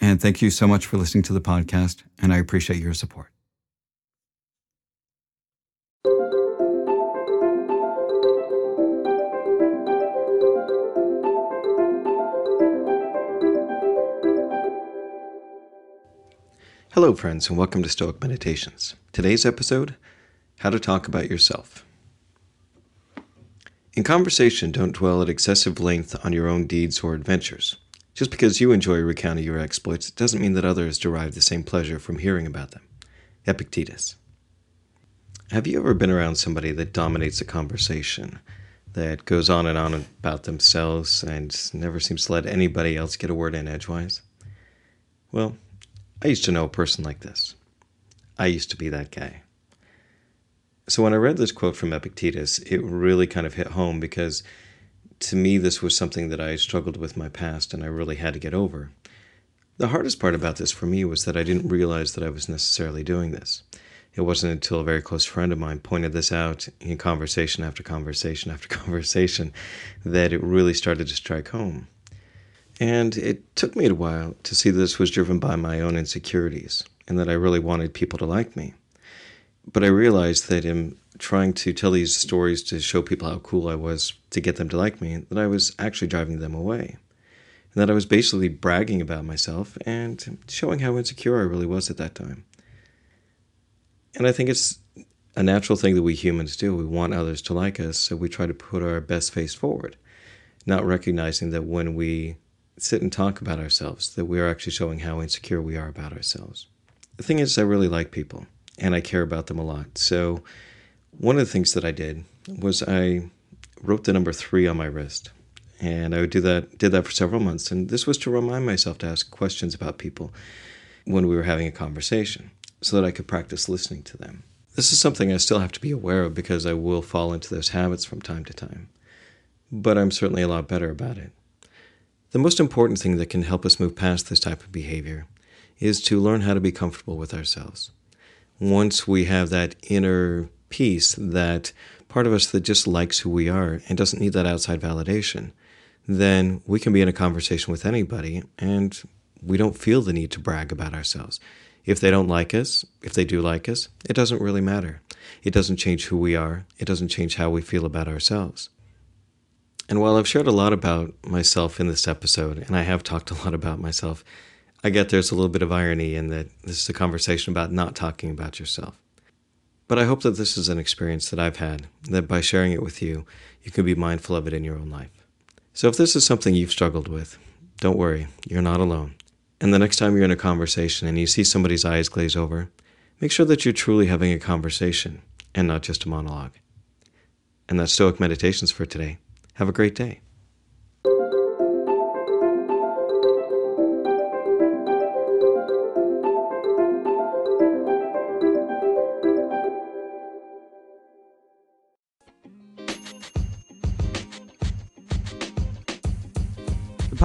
and thank you so much for listening to the podcast, and I appreciate your support. Hello, friends, and welcome to Stoic Meditations. Today's episode, how to talk about yourself. In conversation, don't dwell at excessive length on your own deeds or adventures. Just because you enjoy recounting your exploits doesn't mean that others derive the same pleasure from hearing about them. Epictetus. Have you ever been around somebody that dominates a conversation, that goes on about themselves and never seems to let anybody else get a word in edgewise? Well, I used to know a person like this. I used to be that guy. So when I read this quote from Epictetus, it really kind of hit home because to me, this was something that I struggled with my past and I really had to get over. The hardest part about this for me was that I didn't realize that I was necessarily doing this. It wasn't until a very close friend of mine pointed this out in conversation after conversation after conversation that it really started to strike home. And it took me a while to see this was driven by my own insecurities and that I really wanted people to like me. But I realized that in trying to tell these stories to show people how cool I was to get them to like me, that I was actually driving them away. And that I was basically bragging about myself and showing how insecure I really was at that time. And I think it's a natural thing that we humans do. We want others to like us, so we try to put our best face forward, not recognizing that when we sit and talk about ourselves, that we are actually showing how insecure we are about ourselves. The thing is, I really like people. And I care about them a lot. So one of the things that I did was I wrote the number 3 on my wrist. And I would did that for several months. And this was to remind myself to ask questions about people when we were having a conversation so that I could practice listening to them. This is something I still have to be aware of because I will fall into those habits from time to time. But I'm certainly a lot better about it. The most important thing that can help us move past this type of behavior is to learn how to be comfortable with ourselves. Once we have that inner peace, that part of us that just likes who we are and doesn't need that outside validation, then we can be in a conversation with anybody and we don't feel the need to brag about ourselves. If they don't like us, if they do like us, it doesn't really matter. It doesn't change who we are. It doesn't change how we feel about ourselves. And while I've shared a lot about myself in this episode, and I have talked a lot about myself, I get there's a little bit of irony in that this is a conversation about not talking about yourself. But I hope that this is an experience that I've had, that by sharing it with you, you can be mindful of it in your own life. So if this is something you've struggled with, don't worry, you're not alone. And the next time you're in a conversation and you see somebody's eyes glaze over, make sure that you're truly having a conversation and not just a monologue. And that's Stoic Meditations for today. Have a great day. The